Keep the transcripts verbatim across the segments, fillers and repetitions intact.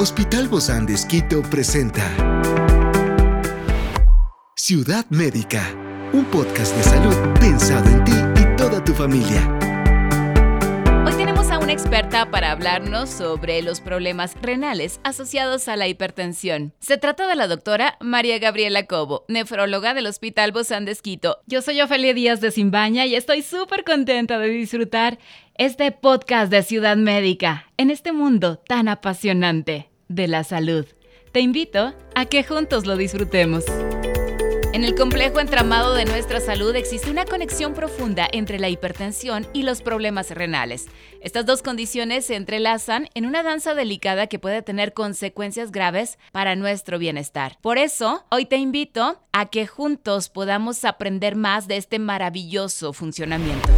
Hospital Vozandes Quito presenta Ciudad Médica, un podcast de salud pensado en ti y toda tu familia. Hoy tenemos a una experta para hablarnos sobre los problemas renales asociados a la hipertensión. Se trata de la doctora María Gabriela Cobo, nefróloga del Hospital Vozandes Quito. Yo soy Ofelia Díaz de Simbaña y estoy súper contenta de disfrutar este podcast de Ciudad Médica en este mundo tan apasionante de la salud. Te invito a que juntos lo disfrutemos. En el complejo entramado de nuestra salud existe una conexión profunda entre la hipertensión y los problemas renales. Estas dos condiciones se entrelazan en una danza delicada que puede tener consecuencias graves para nuestro bienestar. Por eso, hoy te invito a que juntos podamos aprender más de este maravilloso funcionamiento.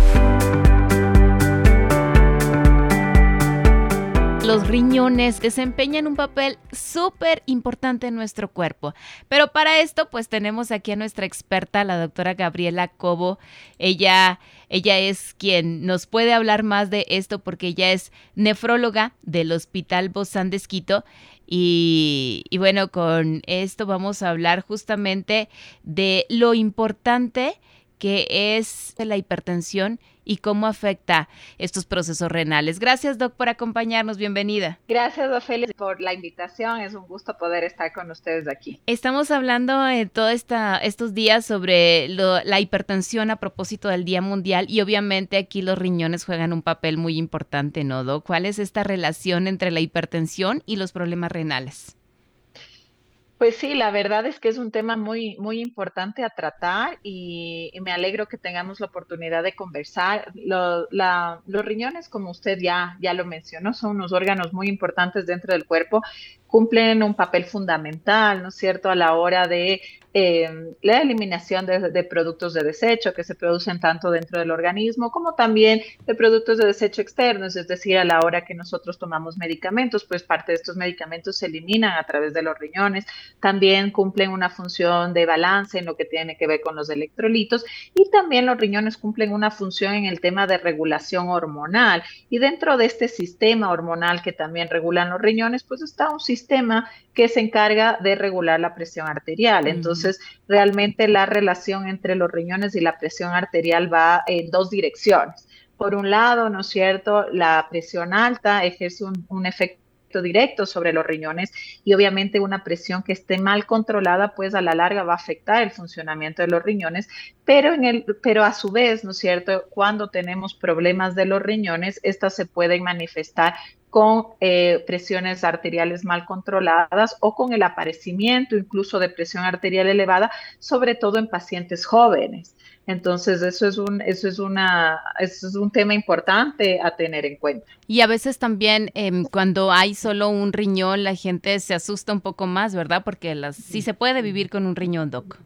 Los riñones desempeñan un papel súper importante en nuestro cuerpo, pero para esto pues tenemos aquí a nuestra experta, la doctora Gabriela Cobo. Ella, ella es quien nos puede hablar más de esto porque ella es nefróloga del Hospital Vozandes Quito y, y bueno, con esto vamos a hablar justamente de lo importante que es la hipertensión y cómo afecta estos procesos renales. Gracias, Doc, por acompañarnos. Bienvenida. Gracias, Ofelia, por la invitación. Es un gusto poder estar con ustedes aquí. Estamos hablando eh, todos estos días sobre lo, la hipertensión a propósito del Día Mundial y obviamente aquí los riñones juegan un papel muy importante, ¿no, Doc? ¿Cuál es esta relación entre la hipertensión y los problemas renales? Pues sí, la verdad es que es un tema muy, muy importante a tratar y, y me alegro que tengamos la oportunidad de conversar. Lo, la, los riñones, como usted ya, ya lo mencionó, son unos órganos muy importantes dentro del cuerpo, cumplen un papel fundamental, ¿no es cierto?, a la hora de eh, la eliminación de, de productos de desecho que se producen tanto dentro del organismo como también de productos de desecho externos, es decir, a la hora que nosotros tomamos medicamentos, pues parte de estos medicamentos se eliminan a través de los riñones. También cumplen una función de balance en lo que tiene que ver con los electrolitos y también los riñones cumplen una función en el tema de regulación hormonal y dentro de este sistema hormonal que también regulan los riñones, pues está un sistema que se encarga de regular la presión arterial. Entonces, realmente la relación entre los riñones y la presión arterial va en dos direcciones. Por un lado, ¿no es cierto?, la presión alta ejerce un, un efecto directo sobre los riñones y obviamente una presión que esté mal controlada pues a la larga va a afectar el funcionamiento de los riñones, pero en el pero a su vez, ¿no es cierto?, cuando tenemos problemas de los riñones, estas se pueden manifestar con eh, presiones arteriales mal controladas o con el aparecimiento incluso de presión arterial elevada, sobre todo en pacientes jóvenes. Entonces, eso es un, eso es una, eso es un tema importante a tener en cuenta. Y a veces también eh, cuando hay solo un riñón, la gente se asusta un poco más, ¿verdad? Porque las, sí se puede vivir con un riñón, Doc.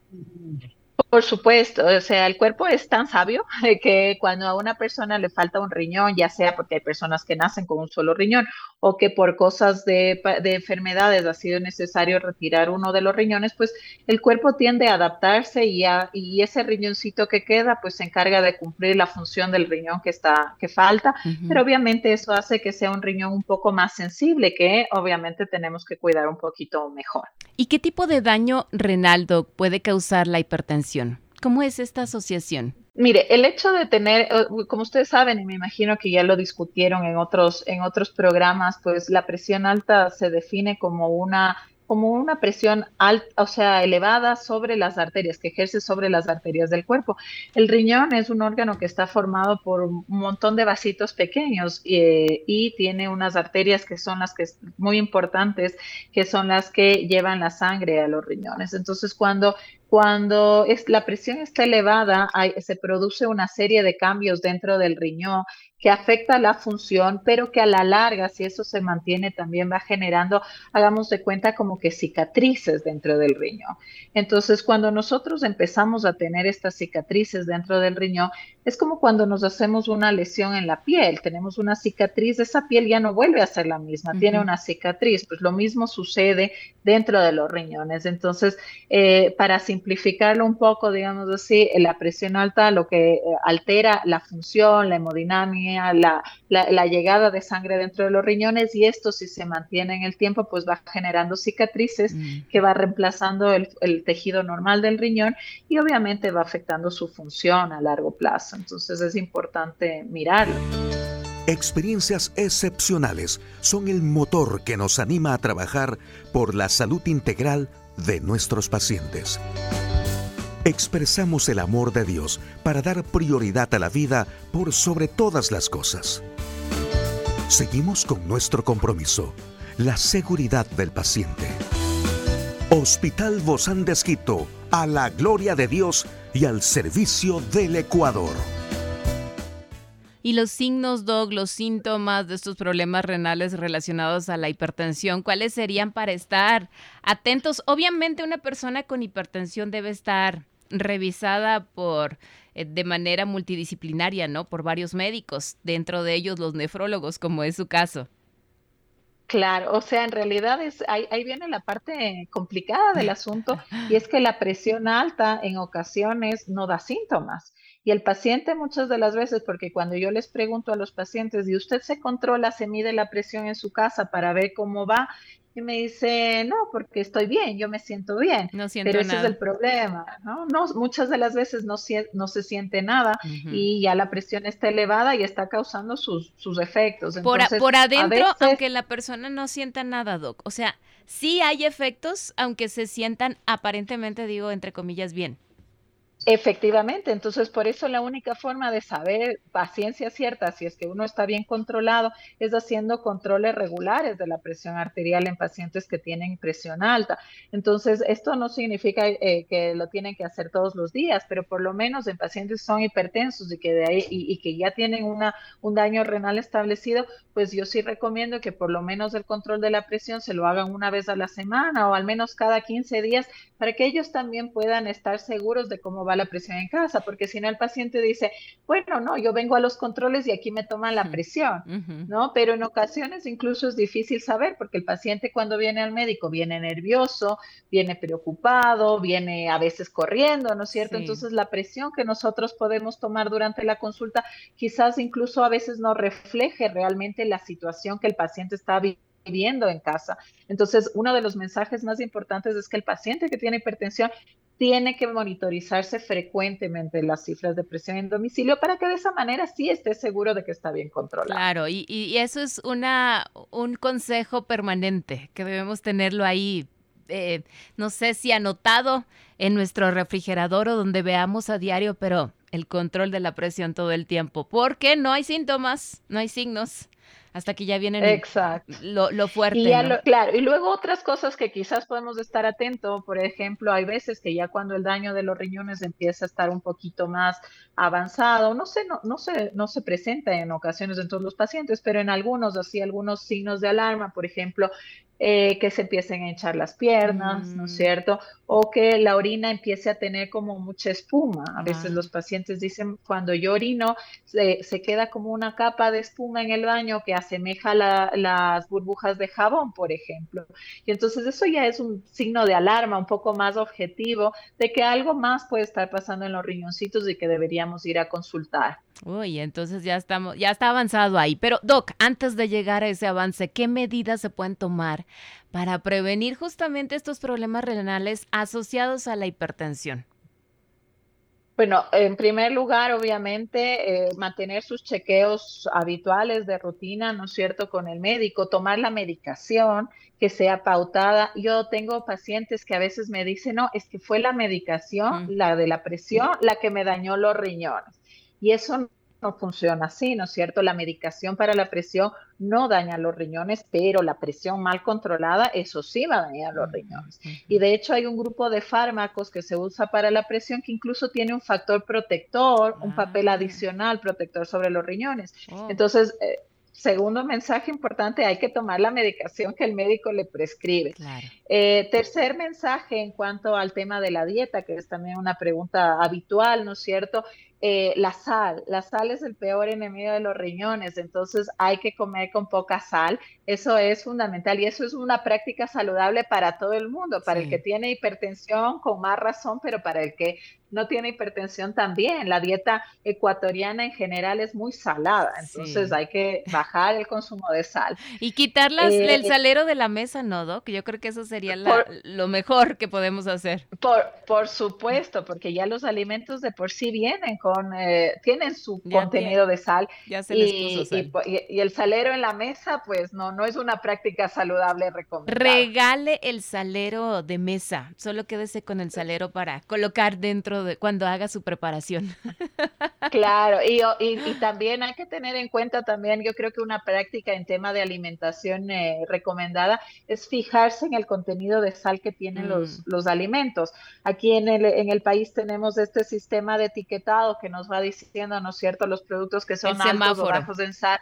Por supuesto, o sea, el cuerpo es tan sabio que cuando a una persona le falta un riñón, ya sea porque hay personas que nacen con un solo riñón o que por cosas de, de enfermedades ha sido necesario retirar uno de los riñones, pues el cuerpo tiende a adaptarse y, a, y ese riñoncito que queda, pues se encarga de cumplir la función del riñón que está que falta, uh-huh. Pero obviamente eso hace que sea un riñón un poco más sensible que obviamente tenemos que cuidar un poquito mejor. ¿Y qué tipo de daño renal, Doc, puede causar la hipertensión? ¿Cómo es esta asociación? Mire, el hecho de tener, como ustedes saben, y me imagino que ya lo discutieron en otros, en otros programas, pues la presión alta se define como una, como una presión alta, o sea, elevada sobre las arterias, que ejerce sobre las arterias del cuerpo. El riñón es un órgano que está formado por un montón de vasitos pequeños eh, y tiene unas arterias que son las que muy importantes, que son las que llevan la sangre a los riñones. Entonces, cuando Cuando es, la presión está elevada, hay, se produce una serie de cambios dentro del riñón que afecta la función, pero que a la larga, si eso se mantiene, también va generando, hagamos de cuenta, como que cicatrices dentro del riñón. Entonces, cuando nosotros empezamos a tener estas cicatrices dentro del riñón, es como cuando nos hacemos una lesión en la piel, tenemos una cicatriz, esa piel ya no vuelve a ser la misma, uh-huh. Tiene una cicatriz, pues lo mismo sucede dentro de los riñones. Entonces, eh, para simplificar, Simplificarlo un poco, digamos así, la presión alta lo que altera la función, la hemodinámica, disnea, la, la, la llegada de sangre dentro de los riñones, y esto, si se mantiene en el tiempo, pues va generando cicatrices mm. que va reemplazando el, el tejido normal del riñón y obviamente va afectando su función a largo plazo. Entonces es importante mirarlo. Experiencias excepcionales son el motor que nos anima a trabajar por la salud integral de nuestros pacientes. Expresamos el amor de Dios para dar prioridad a la vida por sobre todas las cosas. Seguimos con nuestro compromiso, la seguridad del paciente. Hospital Vozandes Quito, a la gloria de Dios y al servicio del Ecuador. Y los signos, Doc, los síntomas de estos problemas renales relacionados a la hipertensión, ¿cuáles serían para estar atentos? Obviamente una persona con hipertensión debe estar revisada por eh, de manera multidisciplinaria, ¿no? Por varios médicos, dentro de ellos los nefrólogos, como es su caso. Claro, o sea, en realidad es, ahí, ahí viene la parte complicada del asunto, y es que la presión alta en ocasiones no da síntomas. Y el paciente muchas de las veces, porque cuando yo les pregunto a los pacientes, ¿y usted se controla, se mide la presión en su casa para ver cómo va? Y me dice, no, porque estoy bien, yo me siento bien. No siento nada. Pero ese es el problema, ¿no? No, muchas de las veces no, no se siente nada, uh-huh. y ya la presión está elevada y está causando sus, sus efectos. Entonces, por, por adentro, veces, aunque la persona no sienta nada, Doc. O sea, sí hay efectos, aunque se sientan aparentemente, digo, entre comillas, bien. Efectivamente, entonces por eso la única forma de saber a ciencia cierta si es que uno está bien controlado es haciendo controles regulares de la presión arterial en pacientes que tienen presión alta. Entonces esto no significa eh, que lo tienen que hacer todos los días, pero por lo menos en pacientes que son hipertensos y que, de ahí, y, y que ya tienen una, un daño renal establecido, pues yo sí recomiendo que por lo menos el control de la presión se lo hagan una vez a la semana o al menos cada quince días para que ellos también puedan estar seguros de cómo va la presión en casa, porque si no el paciente dice, bueno, no, yo vengo a los controles y aquí me toman la presión, uh-huh. ¿no? Pero en ocasiones incluso es difícil saber, porque el paciente cuando viene al médico viene nervioso, viene preocupado, viene a veces corriendo, ¿no es cierto? Sí. Entonces la presión que nosotros podemos tomar durante la consulta quizás incluso a veces no refleje realmente la situación que el paciente está viviendo. viviendo en casa. Entonces, uno de los mensajes más importantes es que el paciente que tiene hipertensión tiene que monitorizarse frecuentemente las cifras de presión en domicilio para que de esa manera sí esté seguro de que está bien controlado. Claro, y, y eso es una, un consejo permanente que debemos tenerlo ahí, eh, no sé si anotado en nuestro refrigerador o donde veamos a diario, pero el control de la presión todo el tiempo, porque no hay síntomas, no hay signos. Hasta que ya vienen Exacto. Lo, lo fuerte. Y ya ¿no? lo, claro, y luego otras cosas que quizás podemos estar atentos, por ejemplo, hay veces que ya cuando el daño de los riñones empieza a estar un poquito más avanzado, no se, no, no se, no se presenta en ocasiones en todos los pacientes, pero en algunos, así algunos signos de alarma, por ejemplo, Eh, que se empiecen a hinchar las piernas, mm. ¿no es cierto? O que la orina empiece a tener como mucha espuma. A veces ah. los pacientes dicen, cuando yo orino, se, se queda como una capa de espuma en el baño que asemeja la, las burbujas de jabón, por ejemplo. Y entonces eso ya es un signo de alarma, un poco más objetivo, de que algo más puede estar pasando en los riñoncitos y que deberíamos ir a consultar. Uy, entonces ya estamos, ya está avanzado ahí. Pero, Doc, antes de llegar a ese avance, ¿qué medidas se pueden tomar para prevenir justamente estos problemas renales asociados a la hipertensión? Bueno, en primer lugar, obviamente, eh, mantener sus chequeos habituales de rutina, ¿no es cierto?, con el médico, tomar la medicación que sea pautada. Yo tengo pacientes que a veces me dicen, no, es que fue la medicación, mm. la de la presión, mm. la que me dañó los riñones. Y eso no funciona así, ¿no es cierto? La medicación para la presión no daña los riñones, pero la presión mal controlada, eso sí va a dañar los riñones. Y de hecho hay un grupo de fármacos que se usa para la presión que incluso tiene un factor protector, un papel adicional protector sobre los riñones. Entonces, eh, segundo mensaje importante, hay que tomar la medicación que el médico le prescribe. Claro. Eh, tercer mensaje en cuanto al tema de la dieta, que es también una pregunta habitual, ¿no es cierto?, Eh, la sal, la sal es el peor enemigo de los riñones, entonces hay que comer con poca sal, eso es fundamental y eso es una práctica saludable para todo el mundo, para sí. el que tiene hipertensión con más razón, pero para el que no tiene hipertensión también. La dieta ecuatoriana en general es muy salada, entonces sí. hay que bajar el consumo de sal. Y quitar las, eh, el salero de la mesa, ¿no, Doc? Yo creo que eso sería la, por, lo mejor que podemos hacer. Por, por supuesto, porque ya los alimentos de por sí vienen con Con, eh, tienen su ya contenido tiene. de sal, ya se les y, puso sal. Y, y el salero en la mesa pues no, no es una práctica saludable recomendada. Regale el salero de mesa, solo quédese con el salero para colocar dentro de cuando haga su preparación. Claro, y, y, y también hay que tener en cuenta también, yo creo que una práctica en tema de alimentación eh, recomendada es fijarse en el contenido de sal que tienen mm. los, los alimentos. Aquí en el, en el país tenemos este sistema de etiquetado que nos va diciendo, ¿no es cierto?, los productos que son altos o bajos en sal.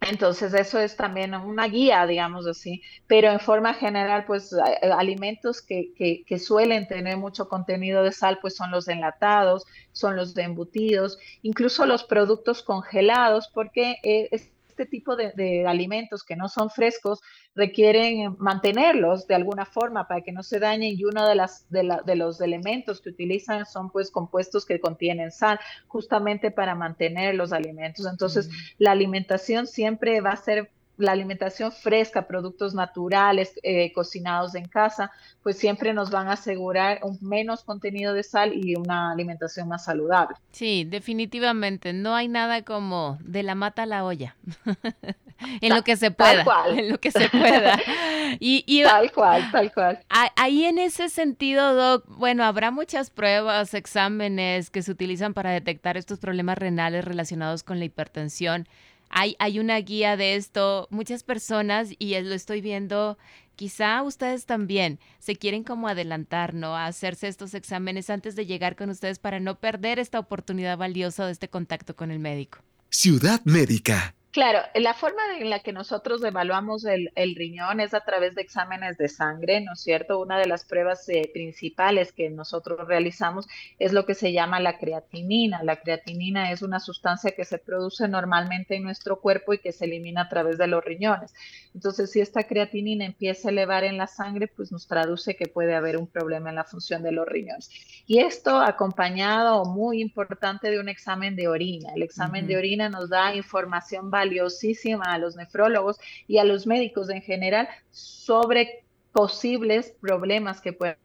Entonces eso es también una guía, digamos así, pero en forma general pues alimentos que, que, que suelen tener mucho contenido de sal pues son los enlatados, son los de embutidos, incluso los productos congelados, porque eh, es este tipo de, de alimentos que no son frescos requieren mantenerlos de alguna forma para que no se dañen, y uno de, las, de, la, de los elementos que utilizan son pues compuestos que contienen sal, justamente para mantener los alimentos. Entonces mm. la alimentación siempre va a ser, la alimentación fresca, productos naturales, eh, cocinados en casa, pues siempre nos van a asegurar un menos contenido de sal y una alimentación más saludable. Sí, definitivamente, no hay nada como de la mata a la olla, en Ta- lo que se pueda, tal cual. en lo que se pueda. Y, y, tal cual, tal cual. Ahí en ese sentido, Doc, bueno, habrá muchas pruebas, exámenes que se utilizan para detectar estos problemas renales relacionados con la hipertensión. Hay, hay una guía de esto, muchas personas, y lo estoy viendo, quizá ustedes también se quieren como adelantar, ¿no?, a hacerse estos exámenes antes de llegar con ustedes para no perder esta oportunidad valiosa de este contacto con el médico. Ciudad Médica. Claro, la forma en la que nosotros evaluamos el, el riñón es a través de exámenes de sangre, ¿no es cierto? Una de las pruebas eh, principales que nosotros realizamos es lo que se llama la creatinina. La creatinina es una sustancia que se produce normalmente en nuestro cuerpo y que se elimina a través de los riñones. Entonces, si esta creatinina empieza a elevar en la sangre, pues nos traduce que puede haber un problema en la función de los riñones. Y esto acompañado, muy importante, de un examen de orina. El examen uh-huh. de orina nos da información básica valiosísima a los nefrólogos y a los médicos en general sobre posibles problemas que puedan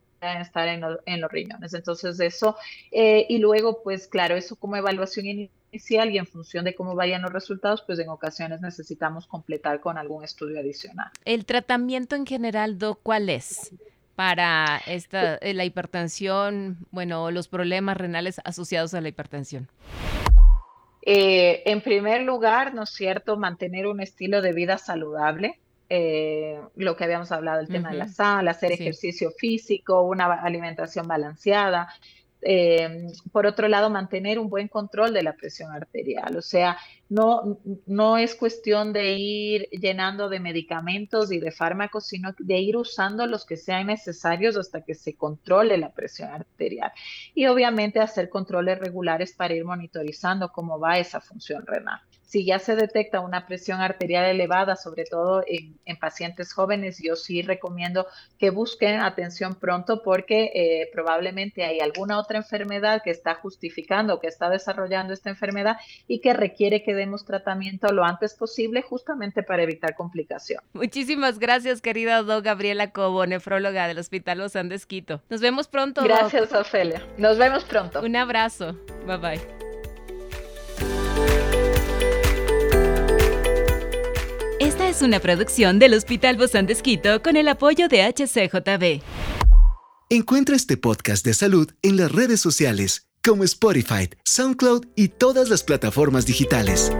estar en, lo, en los riñones. Entonces eso, eh, y luego pues claro, eso como evaluación inicial, y en función de cómo vayan los resultados, pues en ocasiones necesitamos completar con algún estudio adicional. ¿El tratamiento en general, Doc, cuál es para esta, la hipertensión, bueno, los problemas renales asociados a la hipertensión? Eh, en primer lugar, ¿no es cierto?, mantener un estilo de vida saludable, eh, lo que habíamos hablado, el tema uh-huh. de la sal, hacer sí. ejercicio físico, una alimentación balanceada. Eh, por otro lado, mantener un buen control de la presión arterial, o sea, no, no es cuestión de ir llenando de medicamentos y de fármacos, sino de ir usando los que sean necesarios hasta que se controle la presión arterial, y obviamente hacer controles regulares para ir monitorizando cómo va esa función renal. Si ya se detecta una presión arterial elevada, sobre todo en, en pacientes jóvenes, yo sí recomiendo que busquen atención pronto, porque eh, probablemente hay alguna otra enfermedad que está justificando, que está desarrollando esta enfermedad y que requiere que demos tratamiento lo antes posible, justamente para evitar complicación. Muchísimas gracias, querida Doc Gabriela Cobo, nefróloga del Hospital Vozandes Quito. Nos vemos pronto, Doc. Gracias, Ofelia. Nos vemos pronto. Un abrazo. Bye, bye. Esta es una producción del Hospital Vozandes Quito con el apoyo de H C J B. Encuentra este podcast de salud en las redes sociales como Spotify, SoundCloud y todas las plataformas digitales.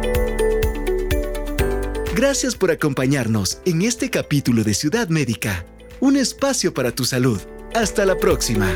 Gracias por acompañarnos en este capítulo de Ciudad Médica, un espacio para tu salud. Hasta la próxima.